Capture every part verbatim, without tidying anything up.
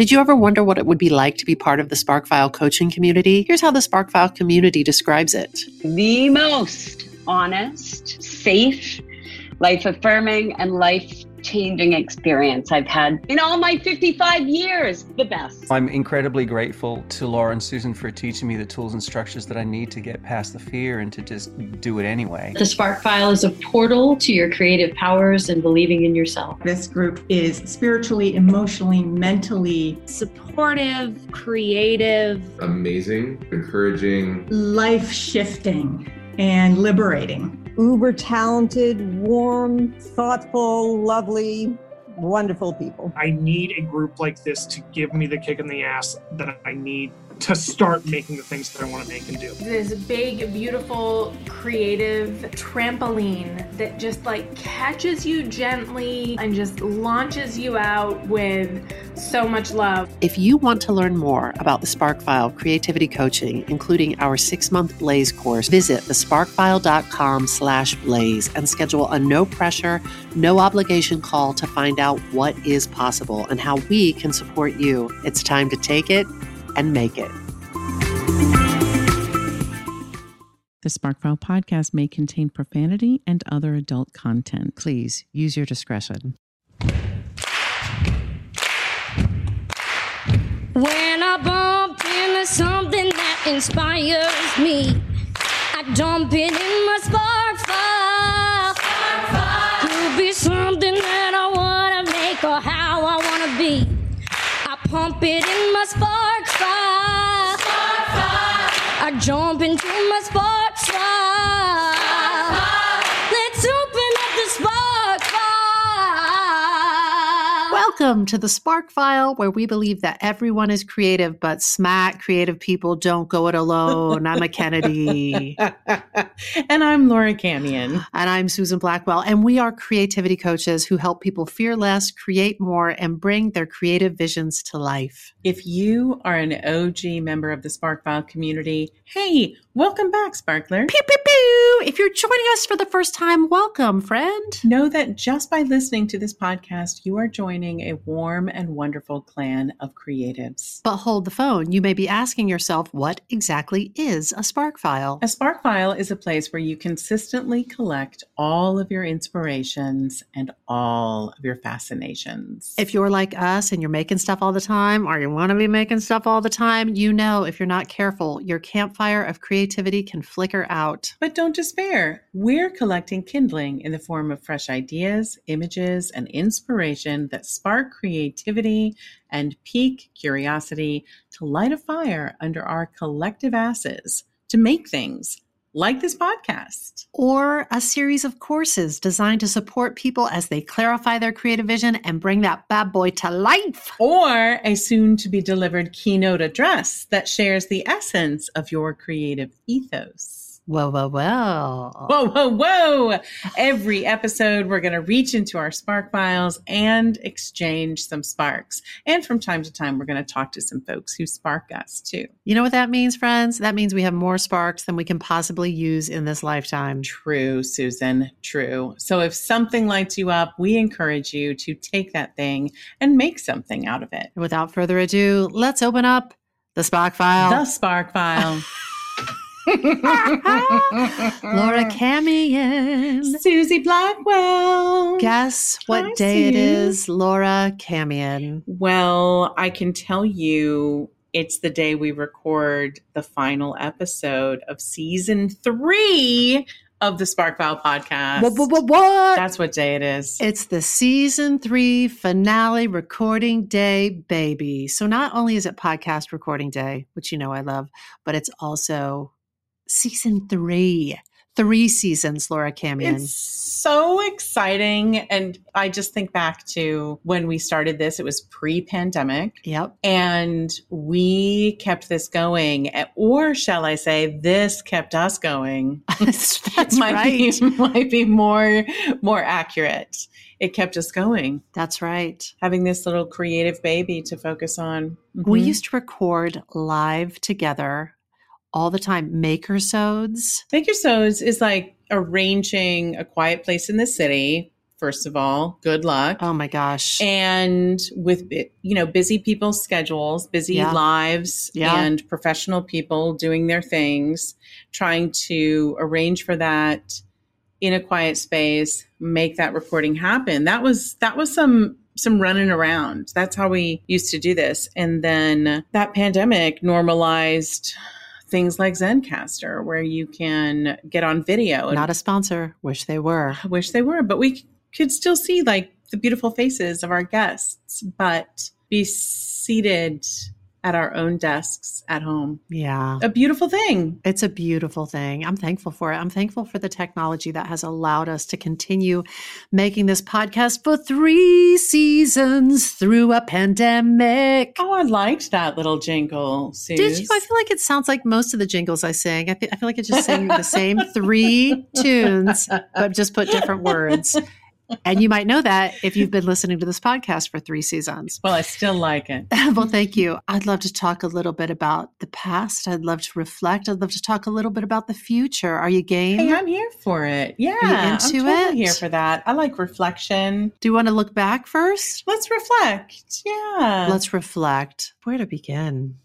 Did you ever wonder what it would be like to be part of the Sparkfile coaching community? Here's how the Sparkfile community describes it. The most honest, safe, life-affirming, and life changing experience I've had in all my fifty-five years, the best. I'm incredibly grateful to Laura and Susan for teaching me the tools and structures that I need to get past the fear and to just do it anyway. The Sparkfile is a portal to your creative powers and believing in yourself. This group is spiritually, emotionally, mentally supportive, creative, amazing, encouraging, life-shifting, and liberating. Uber talented, warm, thoughtful, lovely, wonderful people. I need a group like this to give me the kick in the ass that I need to start making the things that I want to make and do. This big, beautiful, creative trampoline that just like catches you gently and just launches you out with so much love. If you want to learn more about the Sparkfile Creativity Coaching, including our six-month Blaze course, visit thesparkfile.com slash blaze and schedule a no-pressure, no-obligation call to find out what is possible and how we can support you. It's time to take it and make it. The Sparkfile podcast may contain profanity and other adult content. Please use your discretion. When I bump into something that inspires me, I dump it in my Sparkfile. Sparkfile. Could be something that I want to make or how I want to be. Pump it in my Sparkfile. Sparkfile. I jump into my Sparkfile. Sparkfile. Let's open up the Sparkfile. Welcome to the Sparkfile, where we believe that everyone is creative, but smart, creative people don't go it alone. I'm a Kennedy. And I'm Laura Camien. And I'm Susan Blackwell. And we are creativity coaches who help people fear less, create more, and bring their creative visions to life. If you are an O G member of the Sparkfile community, hey, welcome back, Sparkler. Pew, pew, pew. If you're joining us for the first time, welcome, friend. Know that just by listening to this podcast, you are joining a warm and wonderful clan of creatives. But hold the phone. You may be asking yourself, what exactly is a Sparkfile? A Sparkfile is a place where you consistently collect all of your inspirations and all of your fascinations. If you're like us and you're making stuff all the time, or you want to be making stuff all the time, you know, if you're not careful, your campfire of creativity can flicker out. But don't despair. We're collecting kindling in the form of fresh ideas, images, and inspiration that spark creativity and pique curiosity to light a fire under our collective asses to make things like this podcast. Or a series of courses designed to support people as they clarify their creative vision and bring that bad boy to life. Or a soon-to-be-delivered keynote address that shares the essence of your creative ethos. Whoa, whoa, whoa. Whoa, whoa, whoa. Every episode, we're going to reach into our spark files and exchange some sparks. And from time to time, we're going to talk to some folks who spark us too. You know what that means, friends? That means we have more sparks than we can possibly use in this lifetime. True, Susan. True. So if something lights you up, we encourage you to take that thing and make something out of it. Without further ado, let's open up the spark file. The spark file. Laura Camien, Susie Blackwell. Guess what Hi, day Sue. It is, Laura Camien? Well, I can tell you it's the day we record the final episode of season three of the Sparkfile podcast. What, what, what, what? That's what day it is. It's the season three finale recording day, baby. So not only is it podcast recording day, which you know I love, but it's also Season three, three seasons, Laura Camien. It's so exciting. And I just think back to when we started this, it was pre-pandemic. Yep. And we kept this going, or shall I say, this kept us going. That's might right. Be, might be more, more accurate. It kept us going. That's right. Having this little creative baby to focus on. Mm-hmm. We used to record live together all the time. Makersodes. Makersodes is like arranging a quiet place in the city first of all. Good luck. Oh, my gosh. And with, you know, busy people's schedules, busy yeah. lives yeah. and professional people doing their things, trying to arrange for that in a quiet space, make that recording happen. That was that was some some running around. That's how we used to do this. And then that pandemic normalized things like Zencaster, where you can get on video. Not a sponsor. Wish they were. I wish they were. But we could still see like the beautiful faces of our guests, but be seated at our own desks at home. Yeah. A beautiful thing. It's a beautiful thing. I'm thankful for it. I'm thankful for the technology that has allowed us to continue making this podcast for three seasons through a pandemic. Oh, I liked that little jingle, Suze. Did you? I feel like it sounds like most of the jingles I sing. I, th- I feel like I just sing the same three tunes, but just put different words. And you might know that if you've been listening to this podcast for three seasons. Well, I still like it. Well, thank you. I'd love to talk a little bit about the past. I'd love to reflect. I'd love to talk a little bit about the future. Are you game? Hey, I'm here for it. Yeah. Are you into I'm totally it? Here for that. I like reflection. Do you want to look back first? Let's reflect. Yeah. Let's reflect. Where to begin?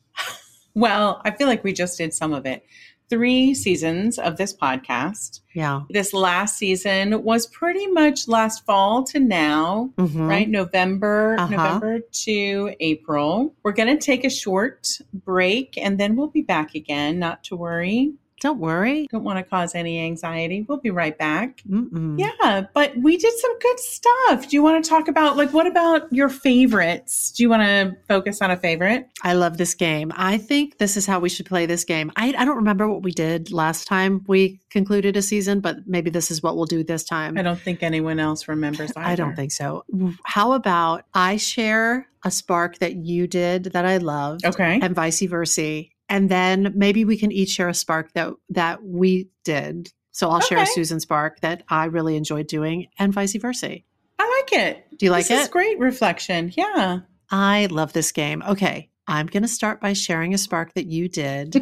Well, I feel like we just did some of it. Three seasons of this podcast. Yeah. This last season was pretty much last fall to now, mm-hmm. right? November, uh-huh. November to April. We're going to take a short break and then we'll be back again. Not to worry. Don't worry. Don't want to cause any anxiety. We'll be right back. Mm-mm. Yeah. But we did some good stuff. Do you want to talk about, like, what about your favorites? Do you want to focus on a favorite? I love this game. I think this is how we should play this game. I, I don't remember what we did last time we concluded a season, but maybe this is what we'll do this time. I don't think anyone else remembers either. I don't think so. How about I share a spark that you did that I loved? Okay. And vice versa. And then maybe we can each share a spark that that we did. So I'll okay. share a Susan spark that I really enjoyed doing and vice versa. I like it. Do you like this it? This is great reflection. Yeah. I love this game. Okay. I'm going to start by sharing a spark that you did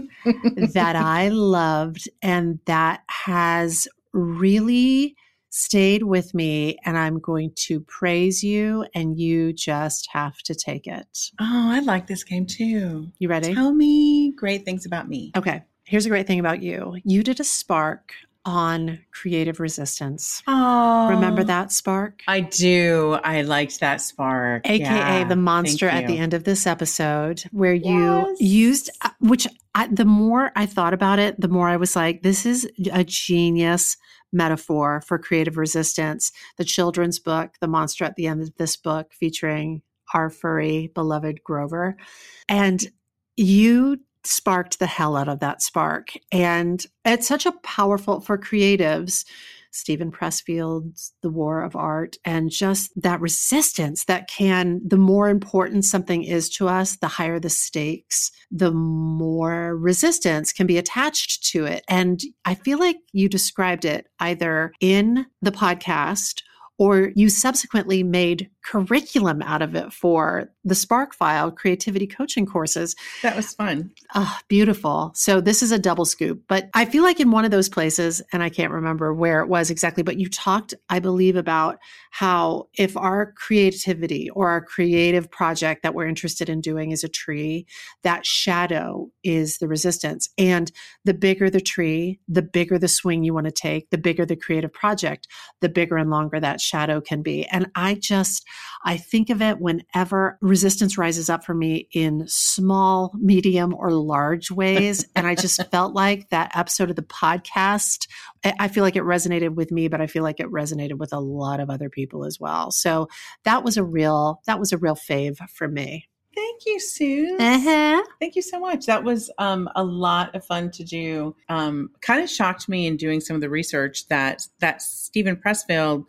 that I loved and that has really stayed with me, and I'm going to praise you, and you just have to take it. Oh, I like this game too. You ready? Tell me great things about me. Okay. Here's a great thing about you. You did a spark on creative resistance. Oh. Remember that spark? I do. I liked that spark. A K A yeah, the monster at the end of this episode, where yes. you used, which I, the more I thought about it, the more I was like, this is a genius metaphor for creative resistance. The children's book, The Monster at the End of This Book, featuring our furry beloved Grover. And you sparked the hell out of that spark. And it's such a powerful for creatives. Stephen Pressfield's The War of Art, and just that resistance that can, the more important something is to us, the higher the stakes, the more resistance can be attached to it. And I feel like you described it either in the podcast or you subsequently made curriculum out of it for the Sparkfile creativity coaching courses. That was fun. Oh, beautiful. So this is a double scoop, but I feel like in one of those places, and I can't remember where it was exactly, but you talked, I believe, about how if our creativity or our creative project that we're interested in doing is a tree, that shadow is the resistance. And the bigger the tree, the bigger the swing you want to take, the bigger the creative project, the bigger and longer that shadow can be. And I just, I think of it whenever resistance rises up for me in small, medium, or large ways. And I just felt like that episode of the podcast, I feel like it resonated with me, but I feel like it resonated with a lot of other people as well. So that was a real, that was a real fave for me. Thank you, Sue. Uh-huh. Thank you so much. That was um, a lot of fun to do. Um, kind of shocked me in doing some of the research that that Stephen Pressfield,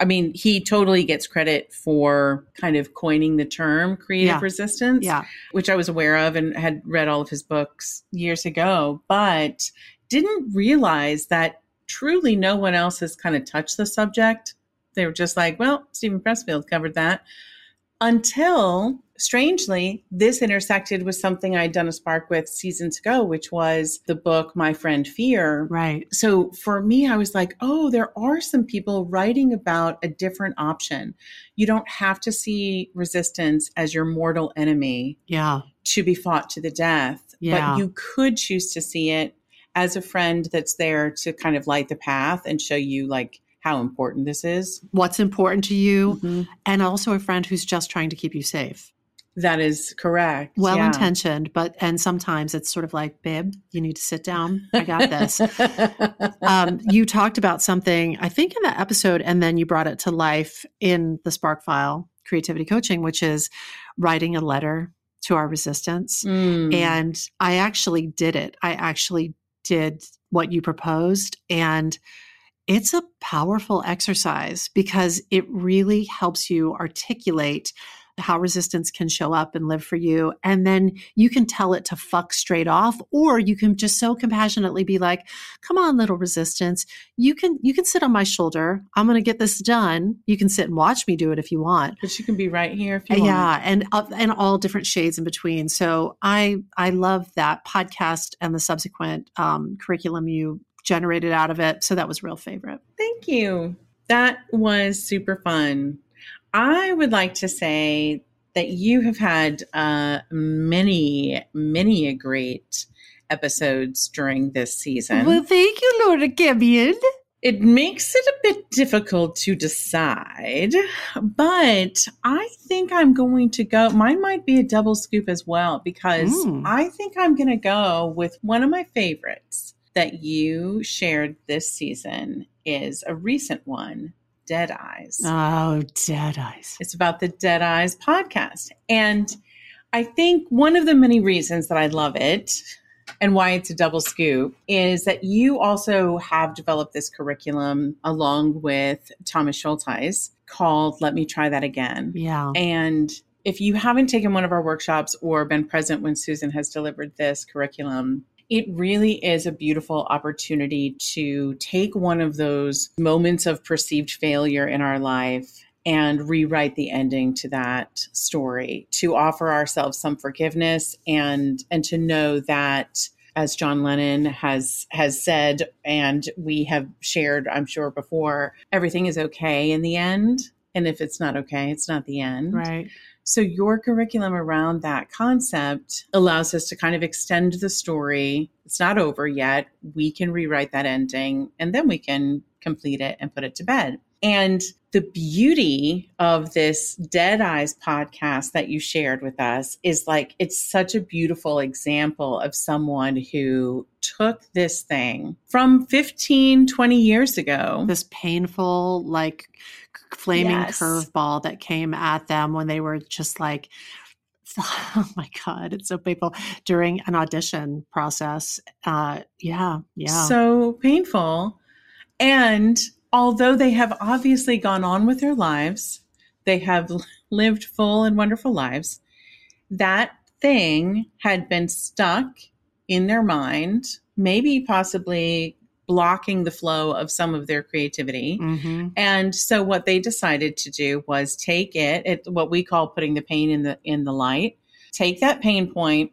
I mean, he totally gets credit for kind of coining the term creative yeah. resistance, yeah. which I was aware of and had read all of his books years ago, but didn't realize that truly no one else has kind of touched the subject. They were just like, well, Stephen Pressfield covered that. until, strangely, this intersected with something I'd done a spark with seasons ago, which was the book, My Friend Fear. Right. So for me, I was like, oh, there are some people writing about a different option. You don't have to see resistance as your mortal enemy yeah. to be fought to the death, yeah. but you could choose to see it as a friend that's there to kind of light the path and show you like how important this is. What's important to you. Mm-hmm. And also a friend who's just trying to keep you safe. That is correct. Well-intentioned, yeah. but, and sometimes it's sort of like, babe, you need to sit down. I got this. um, you talked about something, I think in that episode, and then you brought it to life in the Sparkfile Creativity Coaching, which is writing a letter to our resistance. Mm. And I actually did it. I actually did what you proposed. And it's a powerful exercise because it really helps you articulate how resistance can show up and live for you. And then you can tell it to fuck straight off, or you can just so compassionately be like, come on, little resistance. You can, you can sit on my shoulder. I'm going to get this done. You can sit and watch me do it if you want. But you can be right here if you yeah, want. Yeah. And, uh, and all different shades in between. So I, I love that podcast and the subsequent um, curriculum you generated out of it. So that was a real favorite. Thank you. That was super fun. I would like to say that you have had uh, many, many a great episodes during this season. Well, thank you, Laura Camien. It makes it a bit difficult to decide, but I think I'm going to go. Mine might be a double scoop as well, because mm. I think I'm going to go with one of my favorites that you shared this season is a recent one. Dead Eyes. Oh, Dead Eyes. It's about the Dead Eyes podcast. And I think one of the many reasons that I love it and why it's a double scoop is that you also have developed this curriculum along with Thomas Schultheis called Let Me Try That Again. Yeah. And if you haven't taken one of our workshops or been present when Susan has delivered this curriculum, it really is a beautiful opportunity to take one of those moments of perceived failure in our life and rewrite the ending to that story, to offer ourselves some forgiveness and and to know that, as John Lennon has has said, and we have shared, I'm sure, before, everything is okay in the end. And if it's not okay, it's not the end. Right. So your curriculum around that concept allows us to kind of extend the story. It's not over yet. We can rewrite that ending and then we can complete it and put it to bed. And the beauty of this Dead Eyes podcast that you shared with us is like, it's such a beautiful example of someone who took this thing from fifteen, twenty years ago. This painful, like flaming yes. curveball that came at them when they were just like, oh my God, it's so painful during an audition process. Uh, yeah. Yeah. So painful. And although they have obviously gone on with their lives, they have lived full and wonderful lives, that thing had been stuck in their mind, maybe possibly blocking the flow of some of their creativity. Mm-hmm. And so what they decided to do was take it, it, what we call putting the pain in the in the light, take that pain point,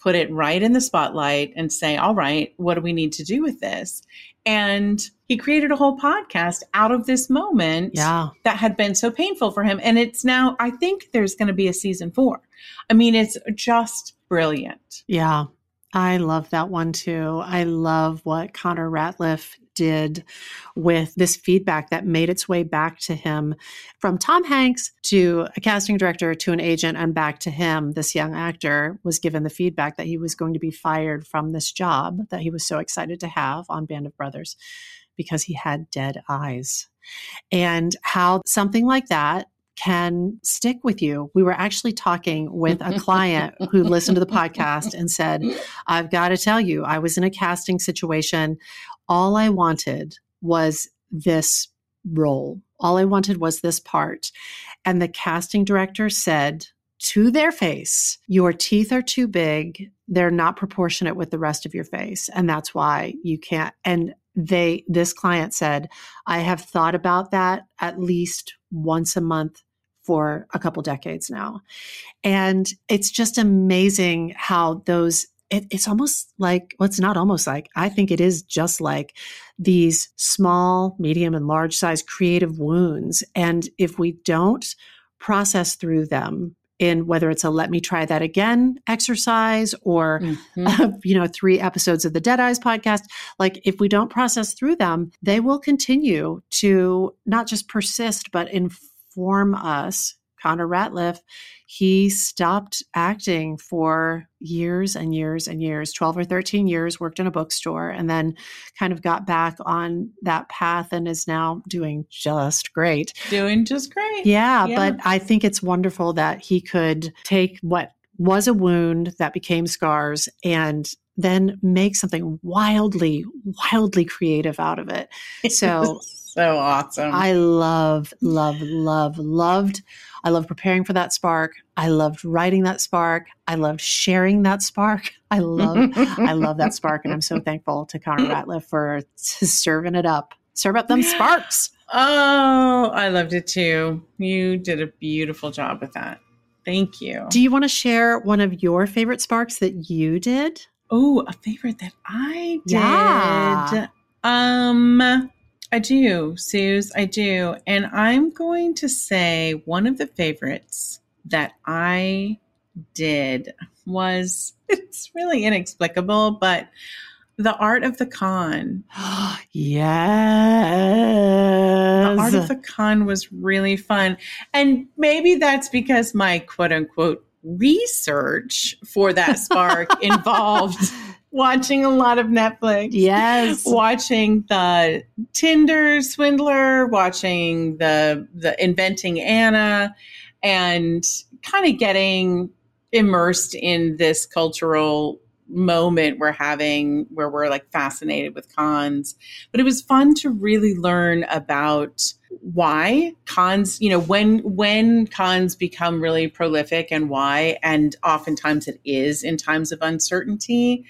put it right in the spotlight and say, all right, what do we need to do with this? And he created a whole podcast out of this moment yeah. that had been so painful for him. And it's now, I think there's going to be a season four. I mean, it's just brilliant. Yeah. I love that one too. I love what Connor Ratliff did with this feedback that made its way back to him from Tom Hanks to a casting director to an agent and back to him. This young actor was given the feedback that he was going to be fired from this job that he was so excited to have on Band of Brothers because he had dead eyes, and how something like that can stick with you. We were actually talking with a client who listened to the podcast and said, I've got to tell you, I was in a casting situation. All I wanted was this role. All I wanted was this part. And the casting director said to their face, your teeth are too big. They're not proportionate with the rest of your face. And that's why you can't. And they, this client said, I have thought about that at least once a month for a couple decades now. And it's just amazing how those, it, it's almost like, well, it's not almost like, I think it is just like these small, medium, and large size creative wounds. And if we don't process through them, in whether it's a let me try that again exercise or, mm-hmm. uh, you know, three episodes of the Dead Eyes podcast, like if we don't process through them, they will continue to not just persist, but inform us. Connor Ratliff, he stopped acting for years and years and years, twelve or thirteen years, worked in a bookstore, and then kind of got back on that path and is now doing just great. Doing just great. Yeah, yeah. But I think it's wonderful that he could take what was a wound that became scars and then make something wildly, wildly creative out of it. So so awesome. I love, love, love, loved. I love preparing for that spark. I loved writing that spark. I loved sharing that spark. I love, I love that spark. And I'm so thankful to Connor Ratliff for serving it up. Serve up them sparks. Oh, I loved it too. You did a beautiful job with that. Thank you. Do you want to share one of your favorite sparks that you did? Oh, a favorite that I did. Yeah. Um, I do, Suze, I do. And I'm going to say one of the favorites that I did was, it's really inexplicable, but The Art of the Con. Yes. The Art of the Con was really fun. And maybe that's because my quote unquote research for that spark involved watching a lot of Netflix. Yes. Watching the Tinder Swindler, watching the the Inventing Anna, and kind of getting immersed in this cultural moment we're having where we're like fascinated with cons. But it was fun to really learn about why cons, you know, when when cons become really prolific and why, and oftentimes it is in times of uncertainty.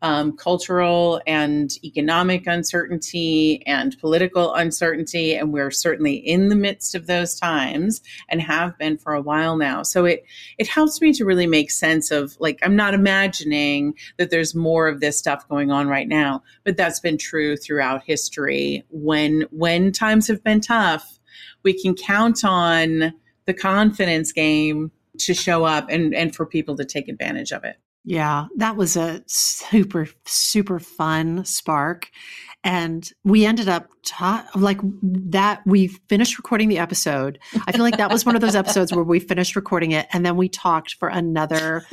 Um, cultural and economic uncertainty and political uncertainty. And we're certainly in the midst of those times and have been for a while now. So it, it helps me to really make sense of, like, I'm not imagining that there's more of this stuff going on right now, but that's been true throughout history. When, when times have been tough, we can count on the confidence game to show up and, and for people to take advantage of it. Yeah, that was a super, super fun spark. And we ended up ta- like that. We finished recording the episode. I feel like that was one of those episodes where we finished recording it and then we talked for another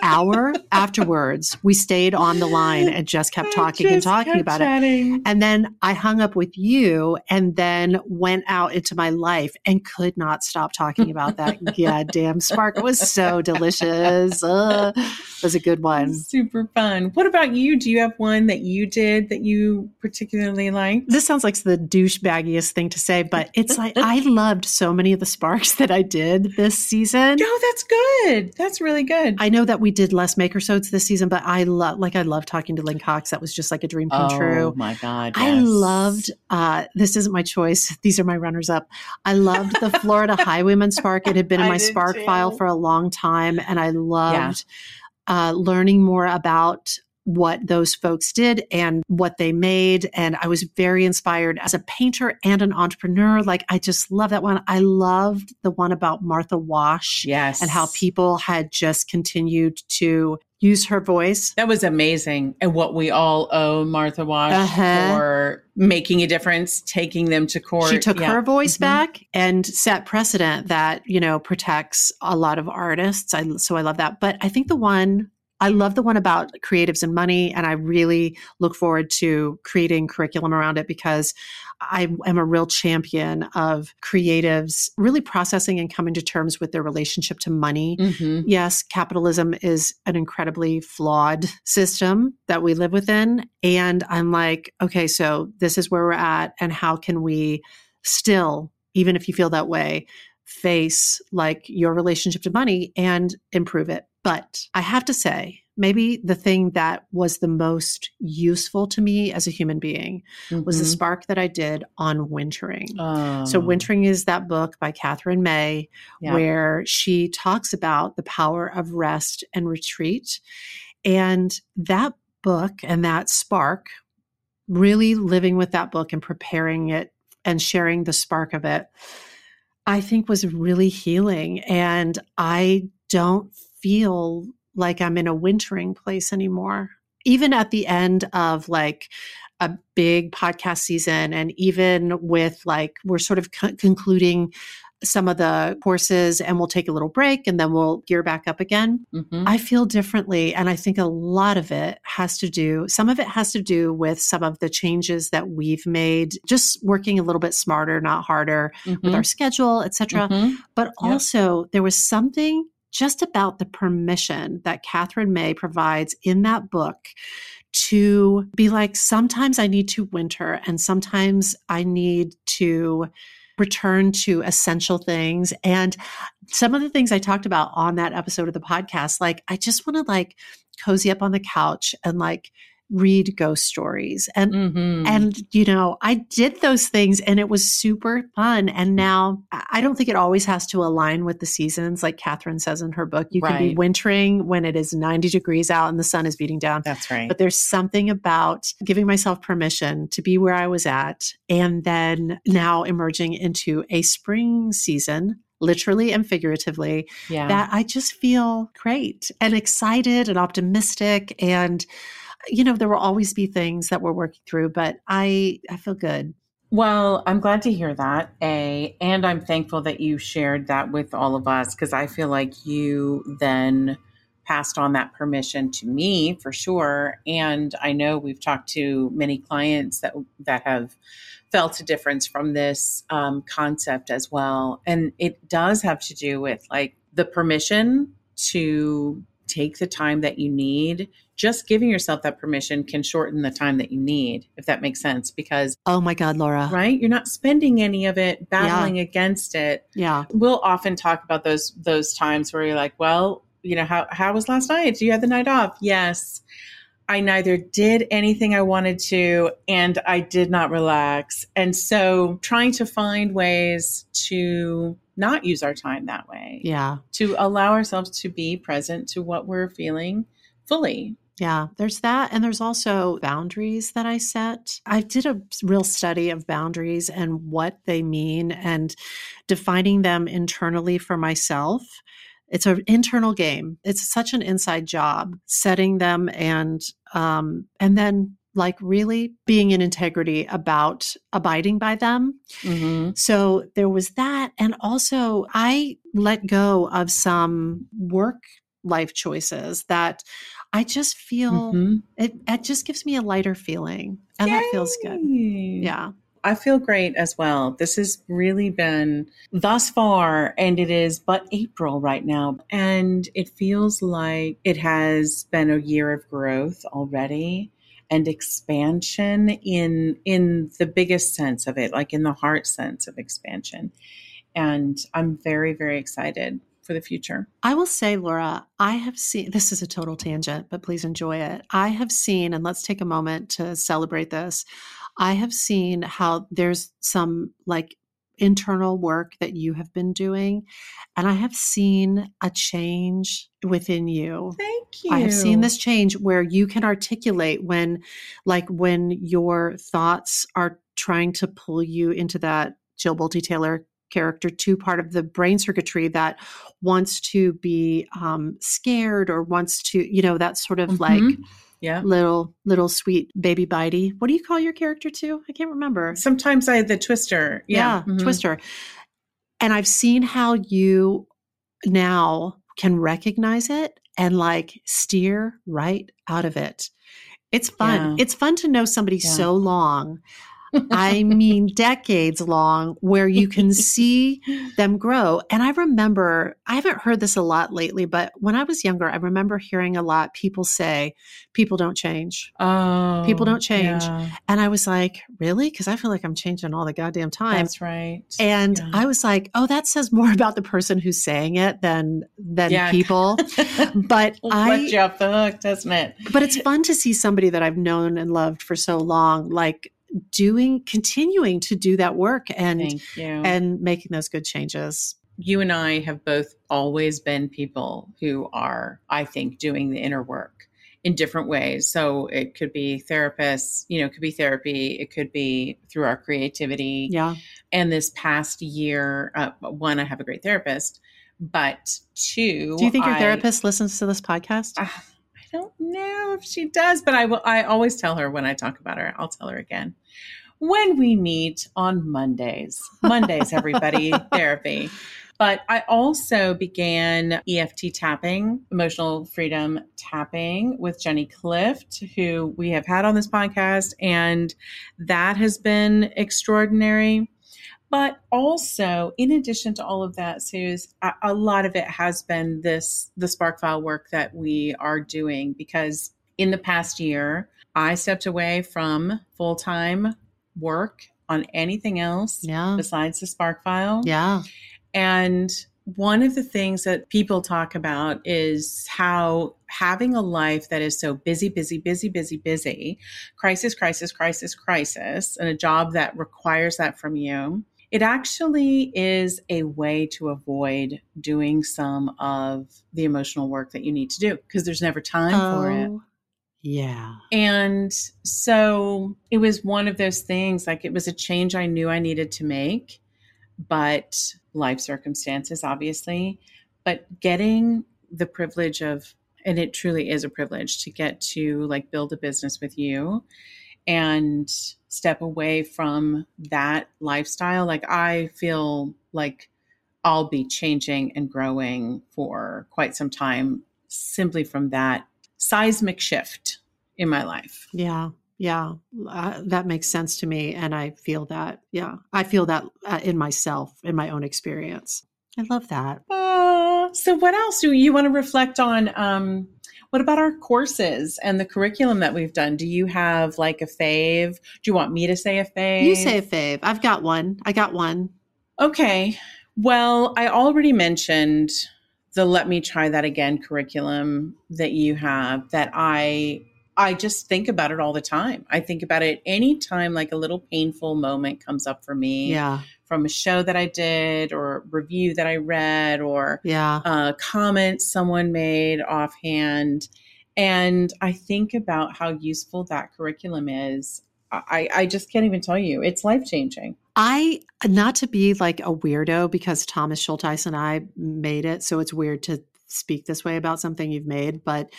hour afterwards. We stayed on the line and just kept talking just and talking about chatting. it. And then I hung up with you and then went out into my life and could not stop talking about that goddamn spark. It was so delicious. Uh, it was a good one. Super fun. What about you? Do you have one that you did that you particularly liked? This sounds like the douchebaggiest thing to say, but it's like I loved so many of the sparks that I did this season. No, that's good. That's really good. I know that we did less makersodes this season, but I love, like, I love talking to Lynn Cox. That was just like a dream come oh, true. Oh my God. Yes. I loved, uh, this isn't my choice. These are my runners up. I loved the Florida Highwaymen spark. It had been in my spark too. file for a long time. And I loved, yeah. uh, learning more about what those folks did and what they made. And I was very inspired as a painter and an entrepreneur. Like, I just love that one. I loved the one about Martha Wash. Yes. And how people had just continued to use her voice. That was amazing. And what we all owe Martha Wash uh-huh. for making a difference, taking them to court. She took yeah. her voice mm-hmm. back and set precedent that, you know, protects a lot of artists. I, so I love that. But I think the one... I love the one about creatives and money, and I really look forward to creating curriculum around it because I am a real champion of creatives really processing and coming to terms with their relationship to money. Mm-hmm. Yes, capitalism is an incredibly flawed system that we live within. And I'm like, okay, so this is where we're at, and how can we still, even if you feel that way, face like your relationship to money and improve it. But I have to say maybe the thing that was the most useful to me as a human being mm-hmm. was the spark that I did on Wintering. Oh. So Wintering is that book by Katherine May, yeah. where she talks about the power of rest and retreat. And that book and that spark, really living with that book and preparing it and sharing the spark of it, I think was really healing. And I don't feel like I'm in a wintering place anymore. Even at the end of like a big podcast season, and even with like, we're sort of co- concluding some of the courses and we'll take a little break and then we'll gear back up again. Mm-hmm. I feel differently. And I think a lot of it has to do, some of it has to do with some of the changes that we've made, just working a little bit smarter, not harder mm-hmm. with our schedule, et cetera. Mm-hmm. But also yeah. there was something just about the permission that Katherine May provides in that book to be like, sometimes I need to winter and sometimes I need to return to essential things. And some of the things I talked about on that episode of the podcast, like, I just want to like cozy up on the couch and like read ghost stories. And, mm-hmm. and, you know, I did those things and it was super fun. And now I don't think it always has to align with the seasons. Like Katherine says in her book, you right. can be wintering when it is ninety degrees out and the sun is beating down. That's right. But there's something about giving myself permission to be where I was at. And then now emerging into a spring season, literally and figuratively, yeah. that I just feel great and excited and optimistic. And you know, there will always be things that we're working through, but I, I feel good. Well, I'm glad to hear that, A, and I'm thankful that you shared that with all of us, because I feel like you then passed on that permission to me for sure. And I know we've talked to many clients that that have felt a difference from this um, concept as well. And it does have to do with like the permission to take the time that you need. Just giving yourself that permission can shorten the time that you need, if that makes sense, because oh my God, Laura, right? You're not spending any of it battling yeah. against it. Yeah. We'll often talk about those, those times where you're like, well, you know, how, how was last night? Do you have the night off? Yes. I neither did anything I wanted to, and I did not relax. And so trying to find ways to not use our time that way. Yeah. To allow ourselves to be present to what we're feeling fully. Yeah, there's that. And there's also boundaries that I set. I did a real study of boundaries and what they mean and defining them internally for myself. It's an internal game. It's such an inside job, setting them and um, and then like really being in integrity about abiding by them. Mm-hmm. So there was that. And also I let go of some work life choices that I just feel, mm-hmm. it, it just gives me a lighter feeling and Yay. That feels good. Yeah. I feel great as well. This has really been thus far, and it is but April right now. And it feels like it has been a year of growth already and expansion in, in the biggest sense of it, like in the heart sense of expansion. And I'm very, very excited for the future. I will say, Laura, I have seen, this is a total tangent, but please enjoy it. I have seen, and let's take a moment to celebrate this. I have seen how there's some like internal work that you have been doing, and I have seen a change within you. Thank you. I have seen this change where you can articulate when, like when your thoughts are trying to pull you into that Jill Bolte Taylor character two part of the brain circuitry that wants to be um, scared or wants to, you know, that sort of mm-hmm. like yeah. little, little sweet baby bitey. What do you call your character two? I can't remember. Sometimes I, the twister. Yeah. yeah mm-hmm. Twister. And I've seen how you now can recognize it and like steer right out of it. It's fun. Yeah. It's fun to know somebody yeah. so long I mean, decades long, where you can see them grow. And I remember, I haven't heard this a lot lately, but when I was younger, I remember hearing a lot people say, people don't change. Oh, people don't change. Yeah. And I was like, really? Because I feel like I'm changing all the goddamn time. That's right. And yeah. I was like, oh, that says more about the person who's saying it than than yeah. people. But we'll I let you off the hook, doesn't it? But it's fun to see somebody that I've known and loved for so long, like doing, continuing to do that work and and making those good changes. You and I have both always been people who are, I think, doing the inner work in different ways. So it could be therapists, you know, it could be therapy. It could be through our creativity. Yeah. And this past year, uh, one, I have a great therapist, but two, do you think your I, therapist listens to this podcast? Uh, I don't know if she does, but I will. I always tell her when I talk about her, I'll tell her again. When we meet on Mondays, Mondays, everybody, therapy. But I also began E F T tapping, emotional freedom tapping with Jenny Clift, who we have had on this podcast. And that has been extraordinary. But also, in addition to all of that, Suze, a, a lot of it has been this the Sparkfile work that we are doing, because in the past year, I stepped away from full-time work on anything else yeah. besides the Sparkfile. Yeah. And one of the things that people talk about is how having a life that is so busy, busy, busy, busy, busy, crisis, crisis, crisis, crisis, and a job that requires that from you, it actually is a way to avoid doing some of the emotional work that you need to do, because there's never time oh, for it. Yeah. And so it was one of those things, like it was a change I knew I needed to make, but life circumstances, obviously, but getting the privilege of, and it truly is a privilege to get to like build a business with you and step away from that lifestyle. Like I feel like I'll be changing and growing for quite some time simply from that seismic shift in my life. Yeah. Yeah. Uh, that makes sense to me. And I feel that. Yeah. I feel that uh, in myself, in my own experience. I love that. Uh, so what else do you want to reflect on? Um, What about our courses and the curriculum that we've done? Do you have like a fave? Do you want me to say a fave? You say a fave. I've got one. I got one. Okay. Well, I already mentioned the Let Me Try That Again curriculum that you have, that I I just think about it all the time. I think about it anytime like a little painful moment comes up for me. Yeah. From a show that I did or review that I read or yeah. uh, comments someone made offhand. And I think about how useful that curriculum is. I, I just can't even tell you. It's life-changing. I, not to be like a weirdo, because Thomas Schultheis and I made it, so it's weird to speak this way about something you've made, but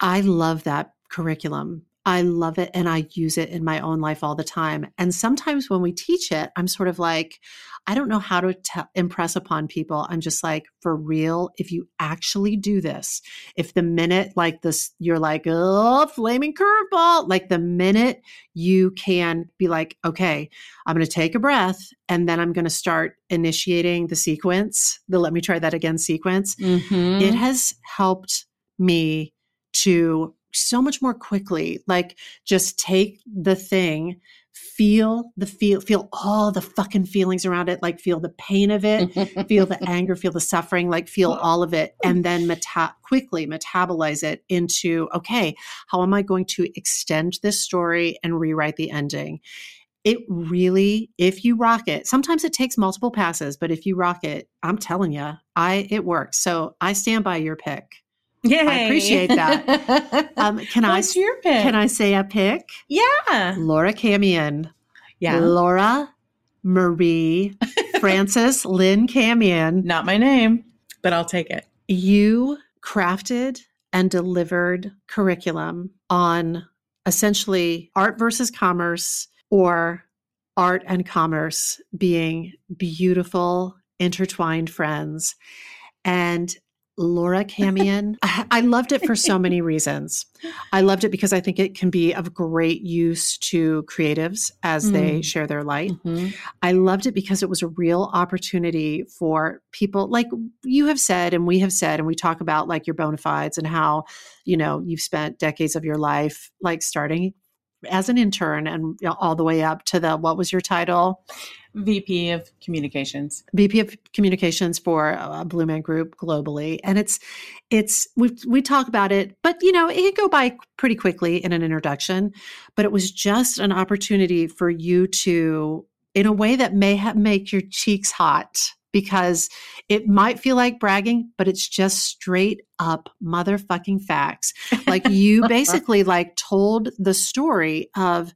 I love that curriculum. I love it. And I use it in my own life all the time. And sometimes when we teach it, I'm sort of like, I don't know how to t- impress upon people. I'm just like, for real, if you actually do this, if the minute like this, you're like, oh, flaming curveball, like the minute you can be like, okay, I'm going to take a breath and then I'm going to start initiating the sequence, the Let Me Try That Again sequence. Mm-hmm. It has helped me to so much more quickly, like just take the thing, feel the feel, feel all the fucking feelings around it, like feel the pain of it, feel the anger, feel the suffering, like feel all of it. And then meta- quickly metabolize it into, okay, how am I going to extend this story and rewrite the ending? It really, if you rock it, sometimes it takes multiple passes, but if you rock it, I'm telling you, I, it works. So I stand by your pick. Yay. I appreciate that. Um, can What's I? Your pick? Can I say a pick? Yeah. Laura Camien. Yeah. Laura Marie Frances Lynn Camien. Not my name, but I'll take it. You crafted and delivered curriculum on essentially art versus commerce, or art and commerce being beautiful, intertwined friends. And Laura Camien. I loved it for so many reasons. I loved it because I think it can be of great use to creatives as mm. they share their light. Mm-hmm. I loved it because it was a real opportunity for people, like you have said, and we have said, and we talk about like your bona fides and how, you know, you've spent decades of your life, like starting as an intern and all the way up to the, what was your title? V P of Communications. V P of Communications for uh, Blue Man Group globally. And it's, it's, we we talk about it, but you know, it can go by pretty quickly in an introduction, but it was just an opportunity for you to, in a way that may have, make your cheeks hot, because it might feel like bragging, but it's just straight up motherfucking facts. Like you basically like told the story of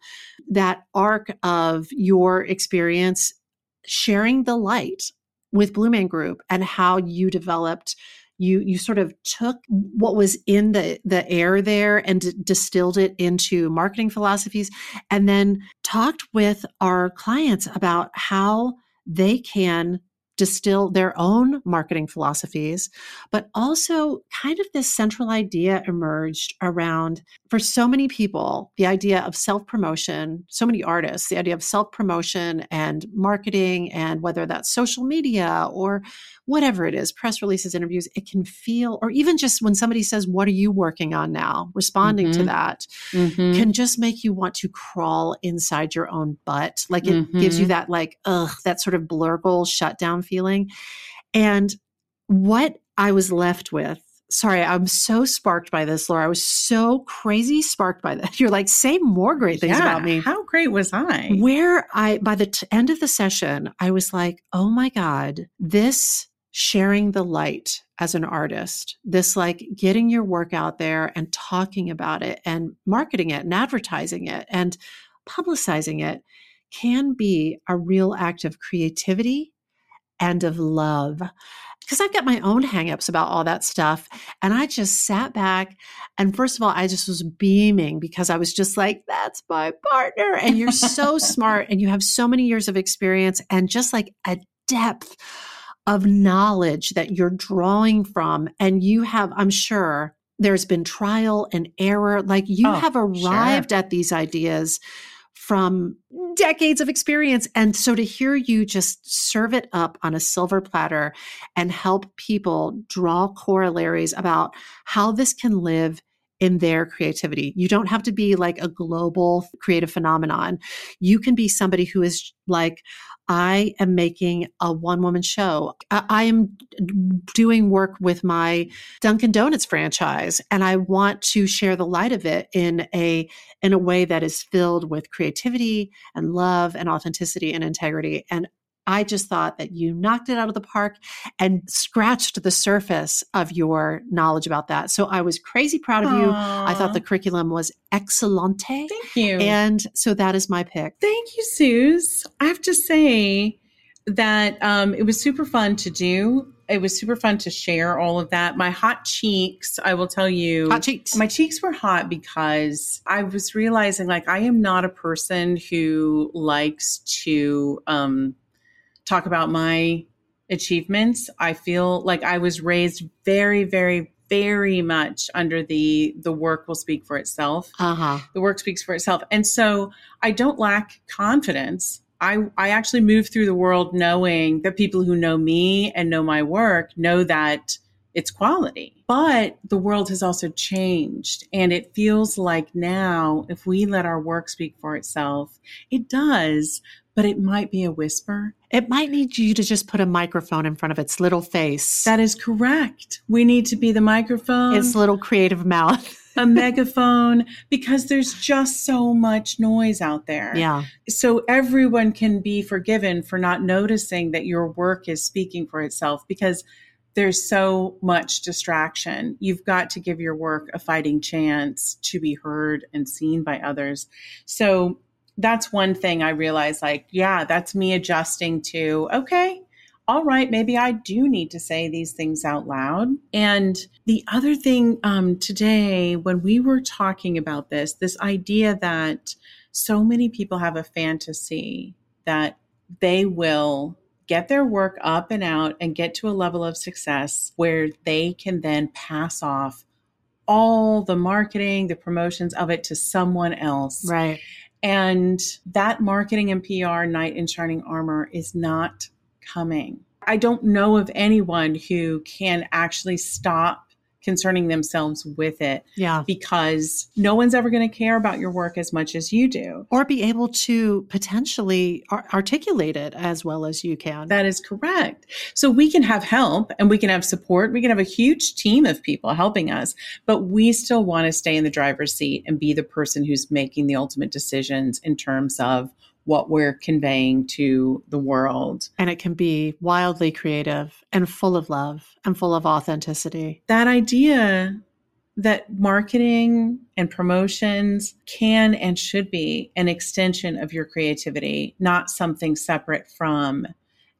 that arc of your experience sharing the light with Blue Man Group and how you developed, you you sort of took what was in the, the air there and d- distilled it into marketing philosophies, and then talked with our clients about how they can distill their own marketing philosophies, but also kind of this central idea emerged around, for so many people, the idea of self-promotion, so many artists, the idea of self-promotion and marketing, and whether that's social media or whatever it is, press releases, interviews, it can feel, or even just when somebody says, what are you working on now? Responding mm-hmm. to that mm-hmm. can just make you want to crawl inside your own butt. Like it mm-hmm. gives you that like, ugh, that sort of blurgle shutdown feeling. And what I was left with, sorry, I'm so sparked by this, Laura. I was so crazy sparked by that. You're like, say more great things yeah, about me. How great was I? Where I, by the t- end of the session, I was like, oh my God, this sharing the light as an artist, this like getting your work out there and talking about it and marketing it and advertising it and publicizing it can be a real act of creativity and of love. Because I've got my own hangups about all that stuff. And I just sat back. And first of all, I just was beaming because I was just like, that's my partner. And you're so smart and you have so many years of experience and just like a depth of knowledge that you're drawing from. And you have, I'm sure, there's been trial and error. Like you oh, have arrived sure. at these ideas from decades of experience. And so to hear you just serve it up on a silver platter and help people draw corollaries about how this can live in their creativity. You don't have to be like a global creative phenomenon. You can be somebody who is like, I am making a one-woman show. I, I am doing work with my Dunkin' Donuts franchise, and I want to share the light of it in a in a way that is filled with creativity and love and authenticity and integrity. And I just thought that you knocked it out of the park and scratched the surface of your knowledge about that. So I was crazy proud of Aww. You. I thought the curriculum was excellente. Thank you. And so that is my pick. Thank you, Suze. I have to say that um, it was super fun to do. It was super fun to share all of that. My hot cheeks, I will tell you. Hot cheeks. My cheeks were hot because I was realizing like I am not a person who likes to... Um, talk about my achievements. I feel like I was raised very, very, very much under the, the work will speak for itself. Uh-huh. The work speaks for itself. And so I don't lack confidence. I, I actually move through the world knowing that people who know me and know my work know that it's quality. But the world has also changed. And it feels like now, if we let our work speak for itself, it does, but it might be a whisper. It might need you to just put a microphone in front of its little face. That is correct. We need to be the microphone. Its little creative mouth. A megaphone, because there's just so much noise out there. Yeah. So everyone can be forgiven for not noticing that your work is speaking for itself, because there's so much distraction. You've got to give your work a fighting chance to be heard and seen by others. So that's one thing I realized, like, yeah, that's me adjusting to, okay, all right, maybe I do need to say these things out loud. And the other thing um, today, when we were talking about this, this idea that so many people have a fantasy that they will get their work up and out and get to a level of success where they can then pass off all the marketing, the promotions of it to someone else. Right. And that marketing and P R knight in shining armor is not coming. I don't know of anyone who can actually stop concerning themselves with it. Yeah. Because no one's ever going to care about your work as much as you do. Or be able to potentially ar- articulate it as well as you can. That is correct. So we can have help and we can have support. We can have a huge team of people helping us, but we still want to stay in the driver's seat and be the person who's making the ultimate decisions in terms of what we're conveying to the world. And it can be wildly creative and full of love and full of authenticity. That idea that marketing and promotions can and should be an extension of your creativity, not something separate from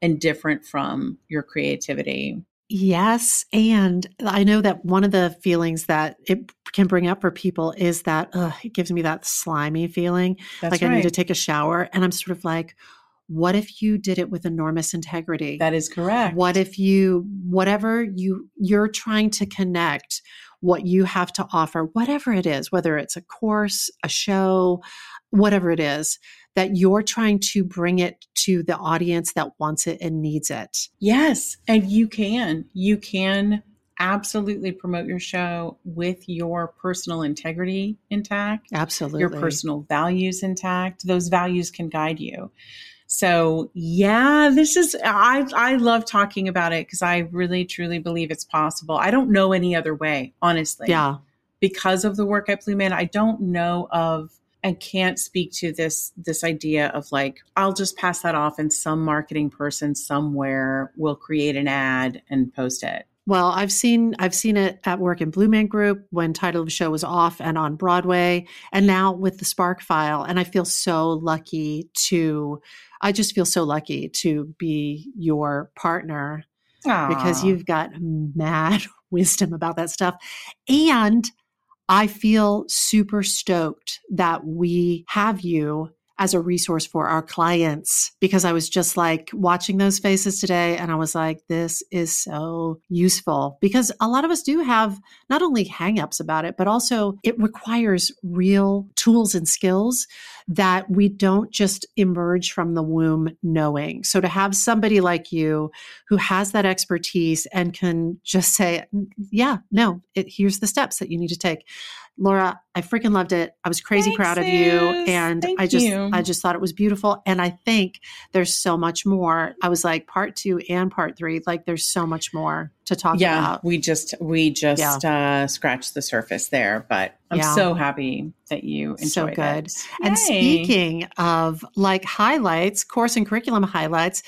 and different from your creativity. Yes. And I know that one of the feelings that it can bring up for people is that ugh, it gives me that slimy feeling. That's like right. I need to take a shower. And I'm sort of like, what if you did it with enormous integrity? That is correct. What if you, whatever you, you're trying to connect, what you have to offer, whatever it is, whether it's a course, a show, whatever it is, that you're trying to bring it to the audience that wants it and needs it. Yes. And you can. You can absolutely promote your show with your personal integrity intact. Absolutely. Your personal values intact. Those values can guide you. So yeah, this is, I I love talking about it because I really, truly believe it's possible. I don't know any other way, honestly. Yeah. Because of the work at Blue Man, I don't know of and can't speak to this this idea of like, I'll just pass that off and some marketing person somewhere will create an ad and post it. Well, I've seen I've seen it at work in Blue Man Group when Title of Show was off and on Broadway, and now with the Sparkfile. And I feel so lucky to, I just feel so lucky to be your partner. Aww. Because you've got mad wisdom about that stuff. And I feel super stoked that we have you as a resource for our clients, because I was just like watching those faces today and I was like, this is so useful, because a lot of us do have not only hangups about it, but also it requires real tools and skills that we don't just emerge from the womb knowing. So to have somebody like you who has that expertise and can just say, yeah, no, it, here's the steps that you need to take. Laura, I freaking loved it. I was crazy Thanks, proud of you. And Thank I just, you. I just thought it was beautiful. And I think there's so much more. I was like part two and part three, like there's so much more to talk yeah, about. Yeah, we just, we just yeah. uh, scratched the surface there, but I'm yeah. so happy that you enjoyed so good. It. And speaking of like highlights, course and curriculum highlights,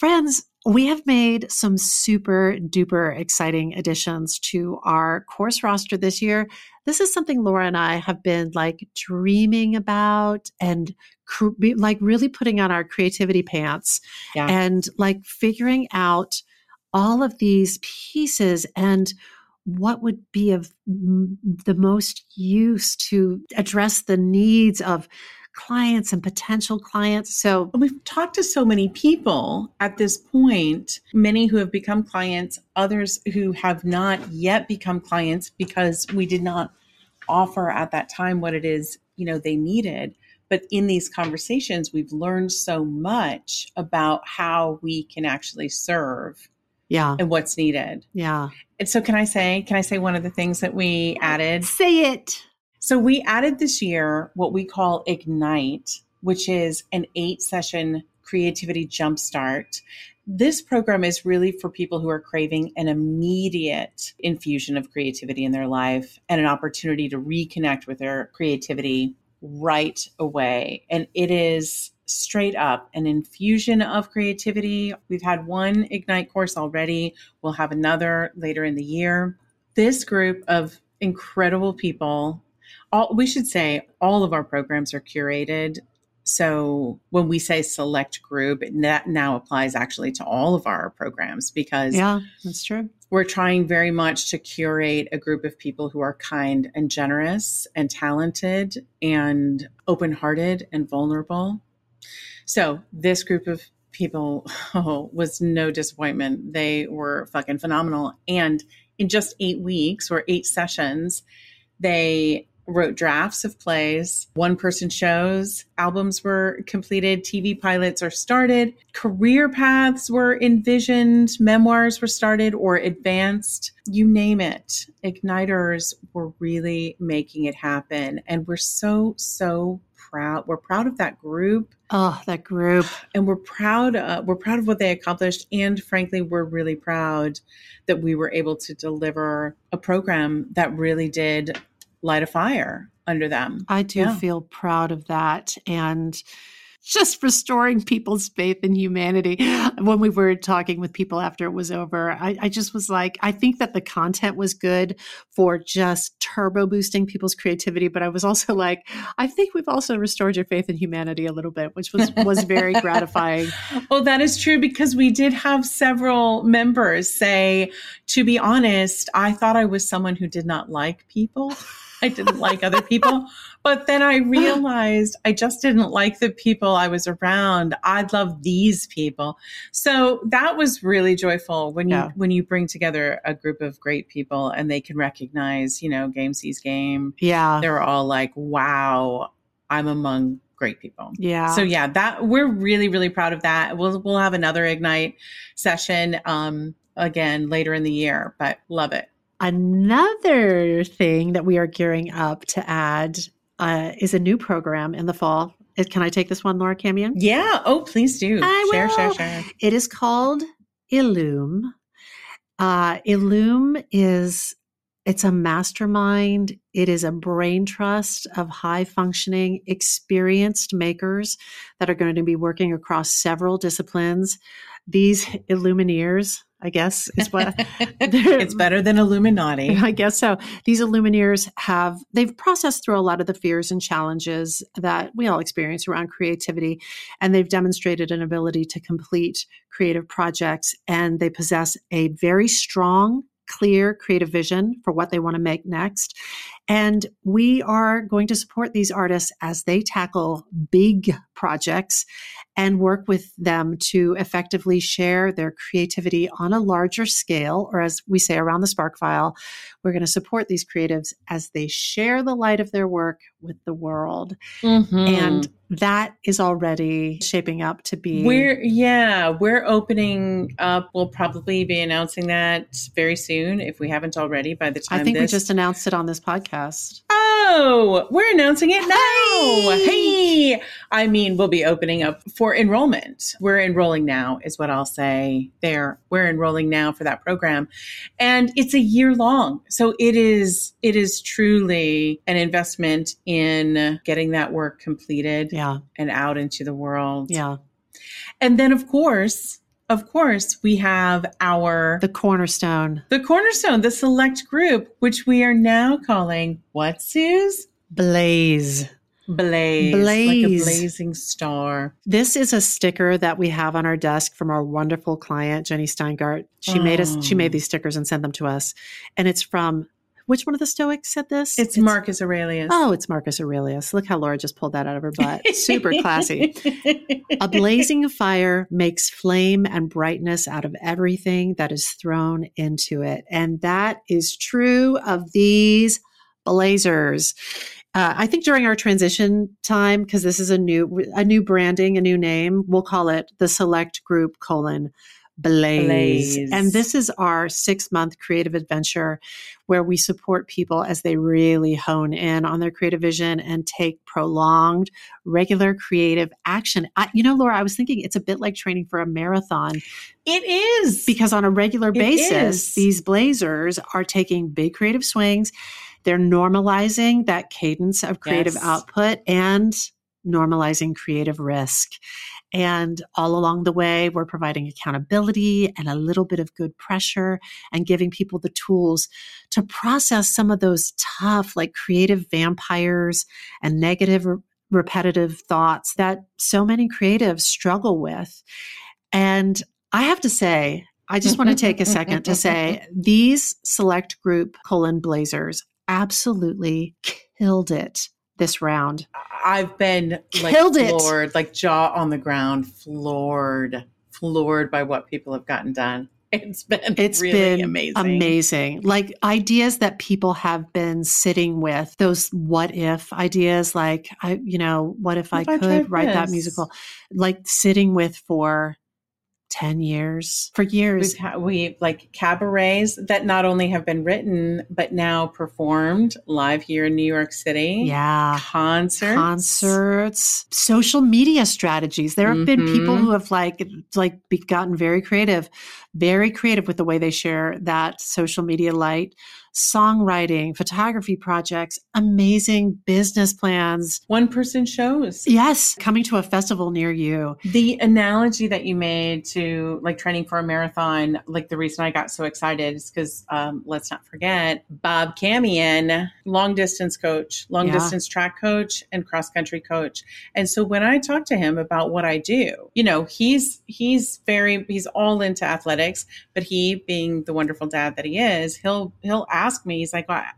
friends, we have made some super duper exciting additions to our course roster this year. This is something Laura and I have been like dreaming about and cr- like really putting on our creativity pants yeah. and like figuring out all of these pieces and what would be of m- the most use to address the needs of clients and potential clients. So we've talked to so many people at this point, many who have become clients, others who have not yet become clients because we did not offer at that time what it is, you know, they needed. But in these conversations, we've learned so much about how we can actually serve yeah. and what's needed. Yeah. And so can I say, can I say one of the things that we added? Say it. So we added this year what we call Ignite, which is an eight-session creativity jumpstart. This program is really for people who are craving an immediate infusion of creativity in their life and an opportunity to reconnect with their creativity right away. And it is straight up an infusion of creativity. We've had one Ignite course already. We'll have another later in the year. This group of incredible people... All, we should say all of our programs are curated. So when we say select group, that now applies actually to all of our programs because yeah, that's true. We're trying very much to curate a group of people who are kind and generous and talented and open-hearted and vulnerable. So this group of people oh, was no disappointment. They were fucking phenomenal. And in just eight weeks or eight sessions, they wrote drafts of plays, one-person shows, albums were completed, T V pilots are started, career paths were envisioned, memoirs were started or advanced, you name it. Igniters were really making it happen. And we're so, so proud. We're proud of that group. Oh, that group. And we're proud, uh, we're proud of what they accomplished. And frankly, we're really proud that we were able to deliver a program that really did light a fire under them. I do yeah. feel proud of that. And just restoring people's faith in humanity. When we were talking with people after it was over, I, I just was like, I think that the content was good for just turbo boosting people's creativity. But I was also like, I think we've also restored your faith in humanity a little bit, which was, was very gratifying. Well, that is true, because we did have several members say, to be honest, I thought I was someone who did not like people. I didn't like other people, but then I realized I just didn't like the people I was around. I love these people. So that was really joyful when you, yeah. when you bring together a group of great people and they can recognize, you know, game sees game. Yeah. They're all like, wow, I'm among great people. Yeah. So yeah, that we're really, really proud of that. We'll, we'll have another Ignite session, um, again, later in the year, but love it. Another thing that we are gearing up to add uh, is a new program in the fall. Can I take this one, Laura Camien? Yeah. Oh, please do. I share, will. share, share. It is called Illum. Uh, Illum is, it's a mastermind. It is a brain trust of high functioning, experienced makers that are going to be working across several disciplines. These Illumineers, I guess is what it's better than Illuminati. I guess so. These Illumineers have, they've processed through a lot of the fears and challenges that we all experience around creativity, and they've demonstrated an ability to complete creative projects, and they possess a very strong, clear creative vision for what they want to make next. And we are going to support these artists as they tackle big projects and work with them to effectively share their creativity on a larger scale, or as we say around the Sparkfile, we're going to support these creatives as they share the light of their work with the world. Mm-hmm. And that is already shaping up to be. We're, yeah, we're opening up. We'll probably be announcing that very soon if we haven't already by the time I think this... we just announced it on this podcast. Oh, we're announcing it now. Hey. hey, I mean, we'll be opening up for enrollment. We're enrolling now is what I'll say there. We're enrolling now for that program. And it's a year long. So it is, it is truly an investment in getting that work completed yeah. and out into the world. Yeah. And then of course, Of course, we have our... The Cornerstone. The Cornerstone, the select group, which we are now calling, what, Suze? Blaze. Blaze. Blaze. Like a blazing star. This is a sticker that we have on our desk from our wonderful client, Jenny Steingart. She oh. made us. She made these stickers and sent them to us. And it's from... Which one of the Stoics said this? It's, it's Marcus Aurelius. Oh, it's Marcus Aurelius. Look how Laura just pulled that out of her butt. Super classy. A blazing fire makes flame and brightness out of everything that is thrown into it. And that is true of these blazers. Uh, I think during our transition time, because this is a new, a new branding, a new name, we'll call it the Select Group colon Blaze. Blaze. And this is our six-month creative adventure where we support people as they really hone in on their creative vision and take prolonged, regular creative action. I, you know, Laura, I was thinking it's a bit like training for a marathon. It is. Because on a regular basis, these blazers are taking big creative swings. They're normalizing that cadence of creative yes. output and normalizing creative risk. And all along the way, we're providing accountability and a little bit of good pressure and giving people the tools to process some of those tough, like creative vampires and negative, re- repetitive thoughts that so many creatives struggle with. And I have to say, I just want to take a second to say these select group colon blazers absolutely killed it this round. I've been Killed like floored, it. like jaw on the ground, floored, floored by what people have gotten done. It's been it's really been amazing. amazing. Like ideas that people have been sitting with, those what if ideas, like, I, you know, what if, if I, I could write this? that musical, like sitting with for ten years, for years. We've ha- we like cabarets that not only have been written, but now performed live here in New York City. Yeah. Concerts. Concerts. Social media strategies. There have mm-hmm. been people who have like, like gotten very creative, very creative with the way they share that social media light. Songwriting, photography projects, amazing business plans. One person shows. Yes. Coming to a festival near you. The analogy that you made to like training for a marathon, like the reason I got so excited is because um, let's not forget Bob Camien, long distance coach, long yeah. distance track coach and cross country coach. And so when I talk to him about what I do, you know, he's, he's very, he's all into athletics, but he being the wonderful dad that he is, he'll, he'll ask ask me, he's like, well, I,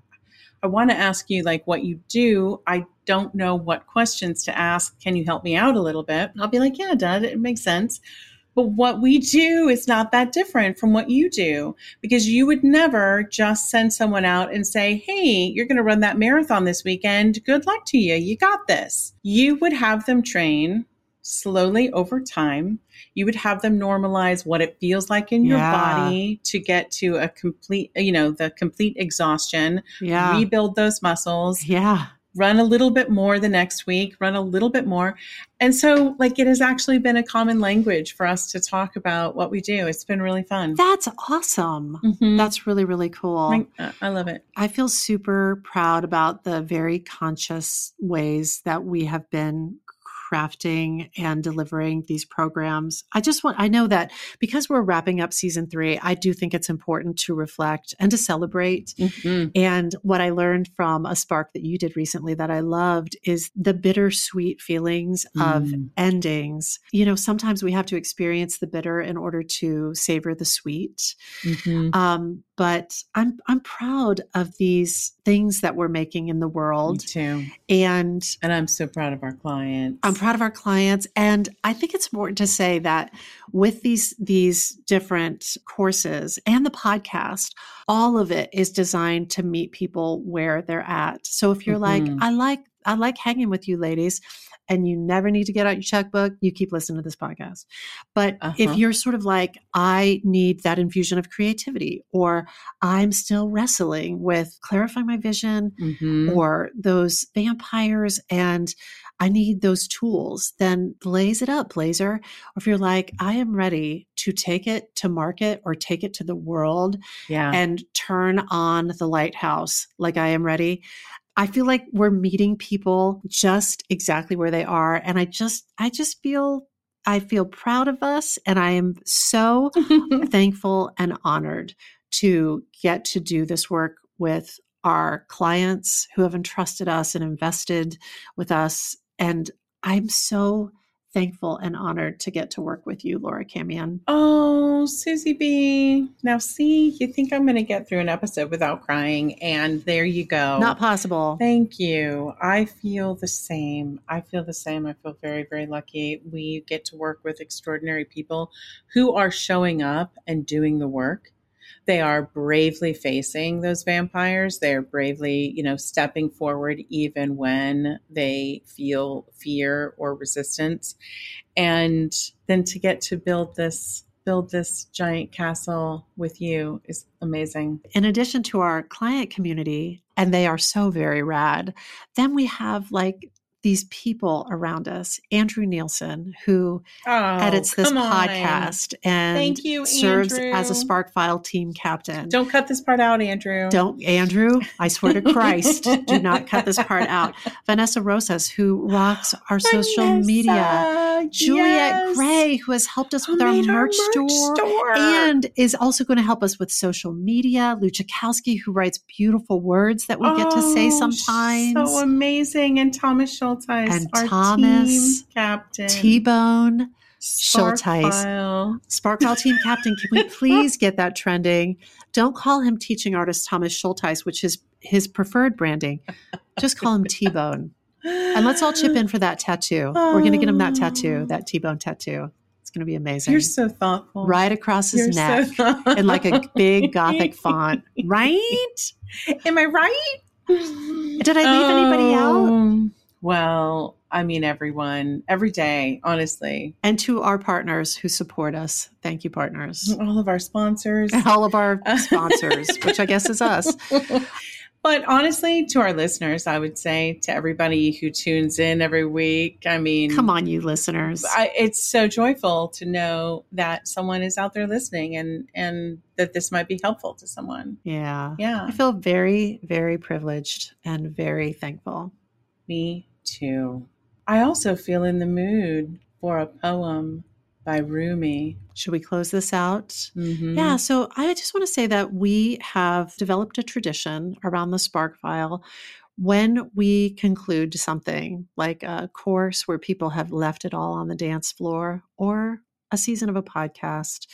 I want to ask you like what you do. I don't know what questions to ask. Can you help me out a little bit? And I'll be like, yeah, Dad, it makes sense. But what we do is not that different from what you do, because you would never just send someone out and say, hey, you're going to run that marathon this weekend. Good luck to you. You got this. You would have them train slowly over time. You would have them normalize what it feels like in your yeah. body to get to a complete, you know, the complete exhaustion, yeah. rebuild those muscles, yeah. run a little bit more the next week, run a little bit more. And so like, it has actually been a common language for us to talk about what we do. It's been really fun. That's awesome. Mm-hmm. That's really, really cool. I, I love it. I feel super proud about the very conscious ways that we have been crafting and delivering these programs. I just want, I know that because we're wrapping up season three, I do think it's important to reflect and to celebrate. Mm-hmm. And what I learned from a Spark that you did recently that I loved is the bittersweet feelings of mm. endings. You know, sometimes we have to experience the bitter in order to savor the sweet. Mm-hmm. Um, but I'm, I'm proud of these things that we're making in the world. Me too. And, and I'm so proud of our clients. I'm proud of our clients. And I think it's important to say that with these, these different courses and the podcast, all of it is designed to meet people where they're at. So if you're mm-hmm. like, I like, I like hanging with you ladies, and you never need to get out your checkbook, you keep listening to this podcast. But uh-huh. if you're sort of like, I need that infusion of creativity, or I'm still wrestling with clarifying my vision mm-hmm. or those vampires and I need those tools, then blaze it up, Blazer. Or if you're like, I am ready to take it to market or take it to the world yeah. and turn on the lighthouse, like I am ready. I feel like we're meeting people just exactly where they are. And I just, I just feel, I feel proud of us. And I am so thankful and honored to get to do this work with our clients who have entrusted us and invested with us. And I'm so thankful and honored to get to work with you, Laura Camien. Oh, Susie B. Now, see, you think I'm going to get through an episode without crying. And there you go. Not possible. Thank you. I feel the same. I feel the same. I feel very, very lucky. We get to work with extraordinary people who are showing up and doing the work. They are bravely facing those vampires. They are bravely, you know, stepping forward even when they feel fear or resistance. And then to get to build this build this giant castle with you is amazing. In addition to our client community, and they are so very rad, then we have like these people around us, Andrew Nielsen, who oh, edits this podcast and Thank you, serves Andrew. as a Sparkfile team captain. Don't cut this part out, Andrew. Don't, Andrew, I swear to Christ, do not cut this part out. Vanessa Rosas, who rocks our Vanessa, social media. Juliet yes. Gray, who has helped us with our merch, our merch store, store and is also going to help us with social media. Lou Chakowski, who writes beautiful words that we oh, get to say sometimes. So amazing. And Thomas Schultheis. Schultheis, and our Thomas, team captain, T-Bone, Schultheis, Sparkfile team captain. Can we please get that trending? Don't call him teaching artist Thomas Schultheis, which is his preferred branding. Just call him T-Bone. And let's all chip in for that tattoo. Oh. We're going to get him that tattoo, that T-bone tattoo. It's going to be amazing. You're so thoughtful. Right across his You're neck so in like a big Gothic font. Right? Am I right? Did I leave um, anybody out? Well, I mean, everyone, every day, honestly. And to our partners who support us. Thank you, partners. All of our sponsors. All of our sponsors, which I guess is us. But honestly, to our listeners, I would say to everybody who tunes in every week, I mean. Come on, you listeners. I, it's so joyful to know that someone is out there listening and, and that this might be helpful to someone. Yeah. Yeah. I feel very, very privileged and very thankful. Me too. I also feel in the mood for a poem by Rumi. Should we close this out? Mm-hmm. Yeah. So I just want to say that we have developed a tradition around the Sparkfile. When we conclude something like a course where people have left it all on the dance floor or a season of a podcast,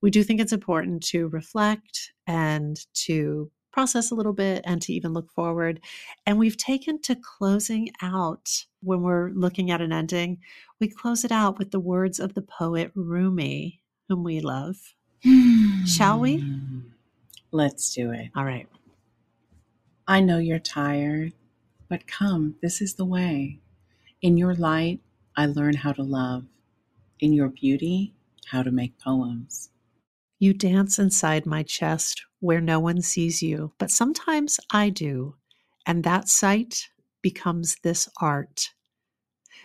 we do think it's important to reflect and to process a little bit and to even look forward. And we've taken to closing out when we're looking at an ending, we close it out with the words of the poet Rumi, whom we love. Shall we? Let's do it. All right. I know you're tired, but come, this is the way. In your light, I learn how to love. In your beauty, how to make poems. You dance inside my chest, where no one sees you, but sometimes I do, and that sight becomes this art.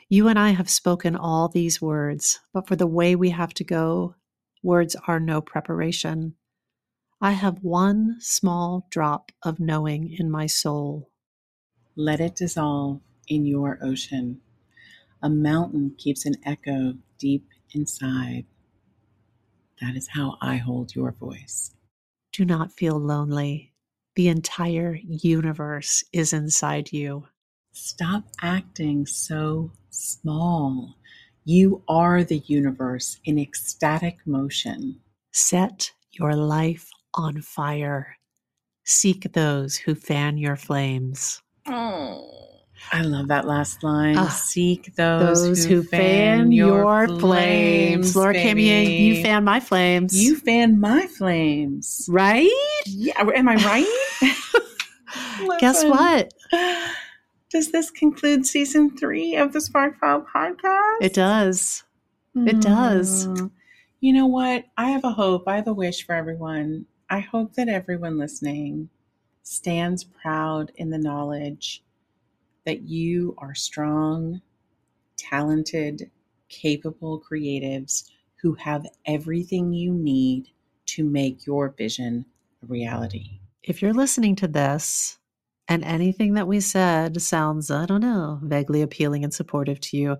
You and I have spoken all these words, but for the way we have to go, words are no preparation. I have one small drop of knowing in my soul. Let it dissolve in your ocean. A mountain keeps an echo deep inside. That is how I hold your voice. Do not feel lonely. The entire universe is inside you. Stop acting so small. You are the universe in ecstatic motion. Set your life on fire. Seek those who fan your flames. Oh, I love that last line. Uh, Seek those, those who, who fan, fan your flames. flames. Laura Camien, you fan my flames. You fan my flames. Right? Yeah. Am I right? Guess what? Does this conclude season three of the Sparkfile podcast? It does. Mm. It does. You know what? I have a hope. I have a wish for everyone. I hope that everyone listening stands proud in the knowledge that you are strong, talented, capable creatives who have everything you need to make your vision a reality. If you're listening to this, and anything that we said sounds, I don't know, vaguely appealing and supportive to you,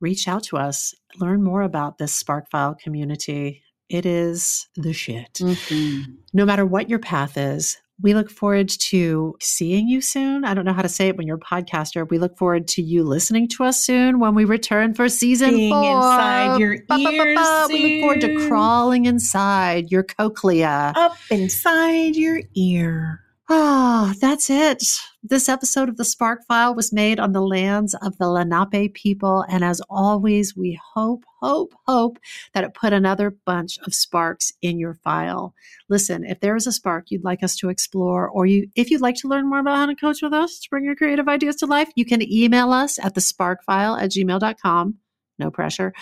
reach out to us. Learn more about this Sparkfile community. It is the shit. Mm-hmm. No matter what your path is, we look forward to seeing you soon. I don't know how to say it when you're a podcaster. We look forward to you listening to us soon when we return for season Being four. Inside your ba, ears ba, ba, ba. We look forward to crawling inside your cochlea. Up inside your ear. Ah, oh, that's it. This episode of the Sparkfile was made on the lands of the Lenape people. And as always, we hope, hope, hope that it put another bunch of sparks in your file. Listen, if there is a spark you'd like us to explore, or you, if you'd like to learn more about how to coach with us to bring your creative ideas to life, you can email us at the sparkfile at gmail dot com. No pressure.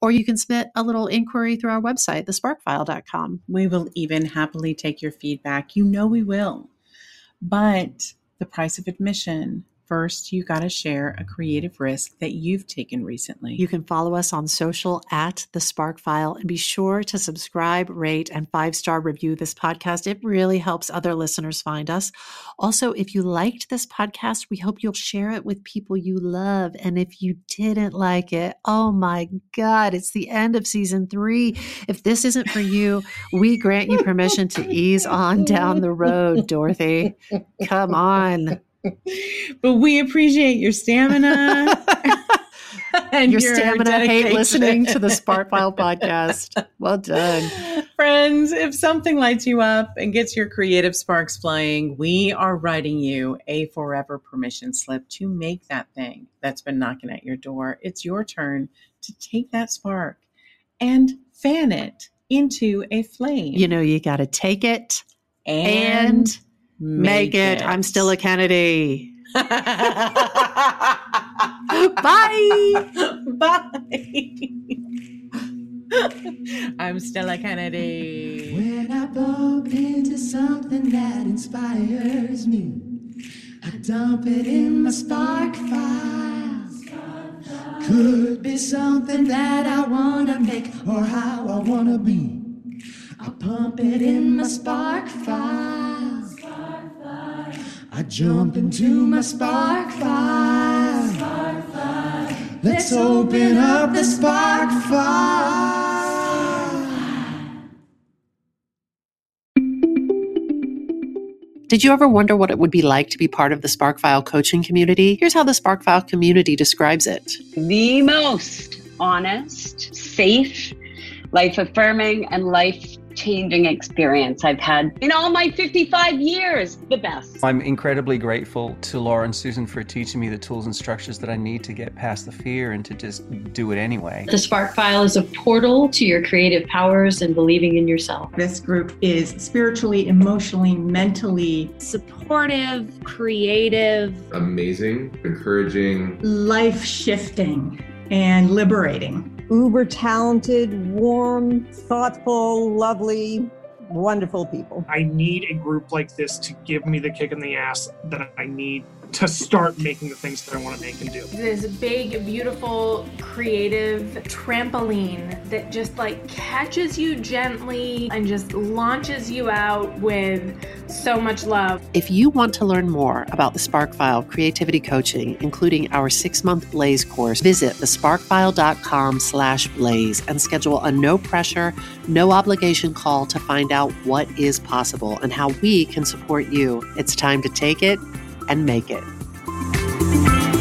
Or you can submit a little inquiry through our website, the sparkfile dot com. We will even happily take your feedback. You know we will. But the price of admission, first, you got to share a creative risk that you've taken recently. You can follow us on social at The Sparkfile and be sure to subscribe, rate, and five-star review this podcast. It really helps other listeners find us. Also, if you liked this podcast, we hope you'll share it with people you love. And if you didn't like it, oh my God, it's the end of season three. If this isn't for you, we grant you permission to ease on down the road, Dorothy. Come on. But we appreciate your stamina. and your, your stamina. Dedication. Hate listening to the Sparkfile podcast. Well done. Friends, if something lights you up and gets your creative sparks flying, we are writing you a forever permission slip to make that thing that's been knocking at your door. It's your turn to take that spark and fan it into a flame. You know, you got to take it and, and make it. it. I'm still a Kennedy. Bye. Bye. I'm Stella Kennedy. When I bump into something that inspires me, I dump it in my spark file. Spark Could be something that I want to make or how I want to be. I pump it in my spark file. Spark file. I jump into my spark fire. Spark fire. Let's open up the spark fire. Did you ever wonder what it would be like to be part of the Sparkfile coaching community? Here's how the Sparkfile community describes it. The most honest, safe, life-affirming, and life changing experience I've had in all my fifty-five years, the best. I'm incredibly grateful to Laura and Susan for teaching me the tools and structures that I need to get past the fear and to just do it anyway. The Sparkfile is a portal to your creative powers and believing in yourself. This group is spiritually, emotionally, mentally supportive, creative, amazing, encouraging, life-shifting, and liberating. Uber talented, warm, thoughtful, lovely, wonderful people. I need a group like this to give me the kick in the ass that I need to start making the things that I want to make and do. This big, beautiful, creative trampoline that just like catches you gently and just launches you out with so much love. If you want to learn more about the Sparkfile Creativity Coaching, including our six-month Blaze course, visit thesparkfile.com slash blaze and schedule a no-pressure, no-obligation call to find out what is possible and how we can support you. It's time to take it and make it.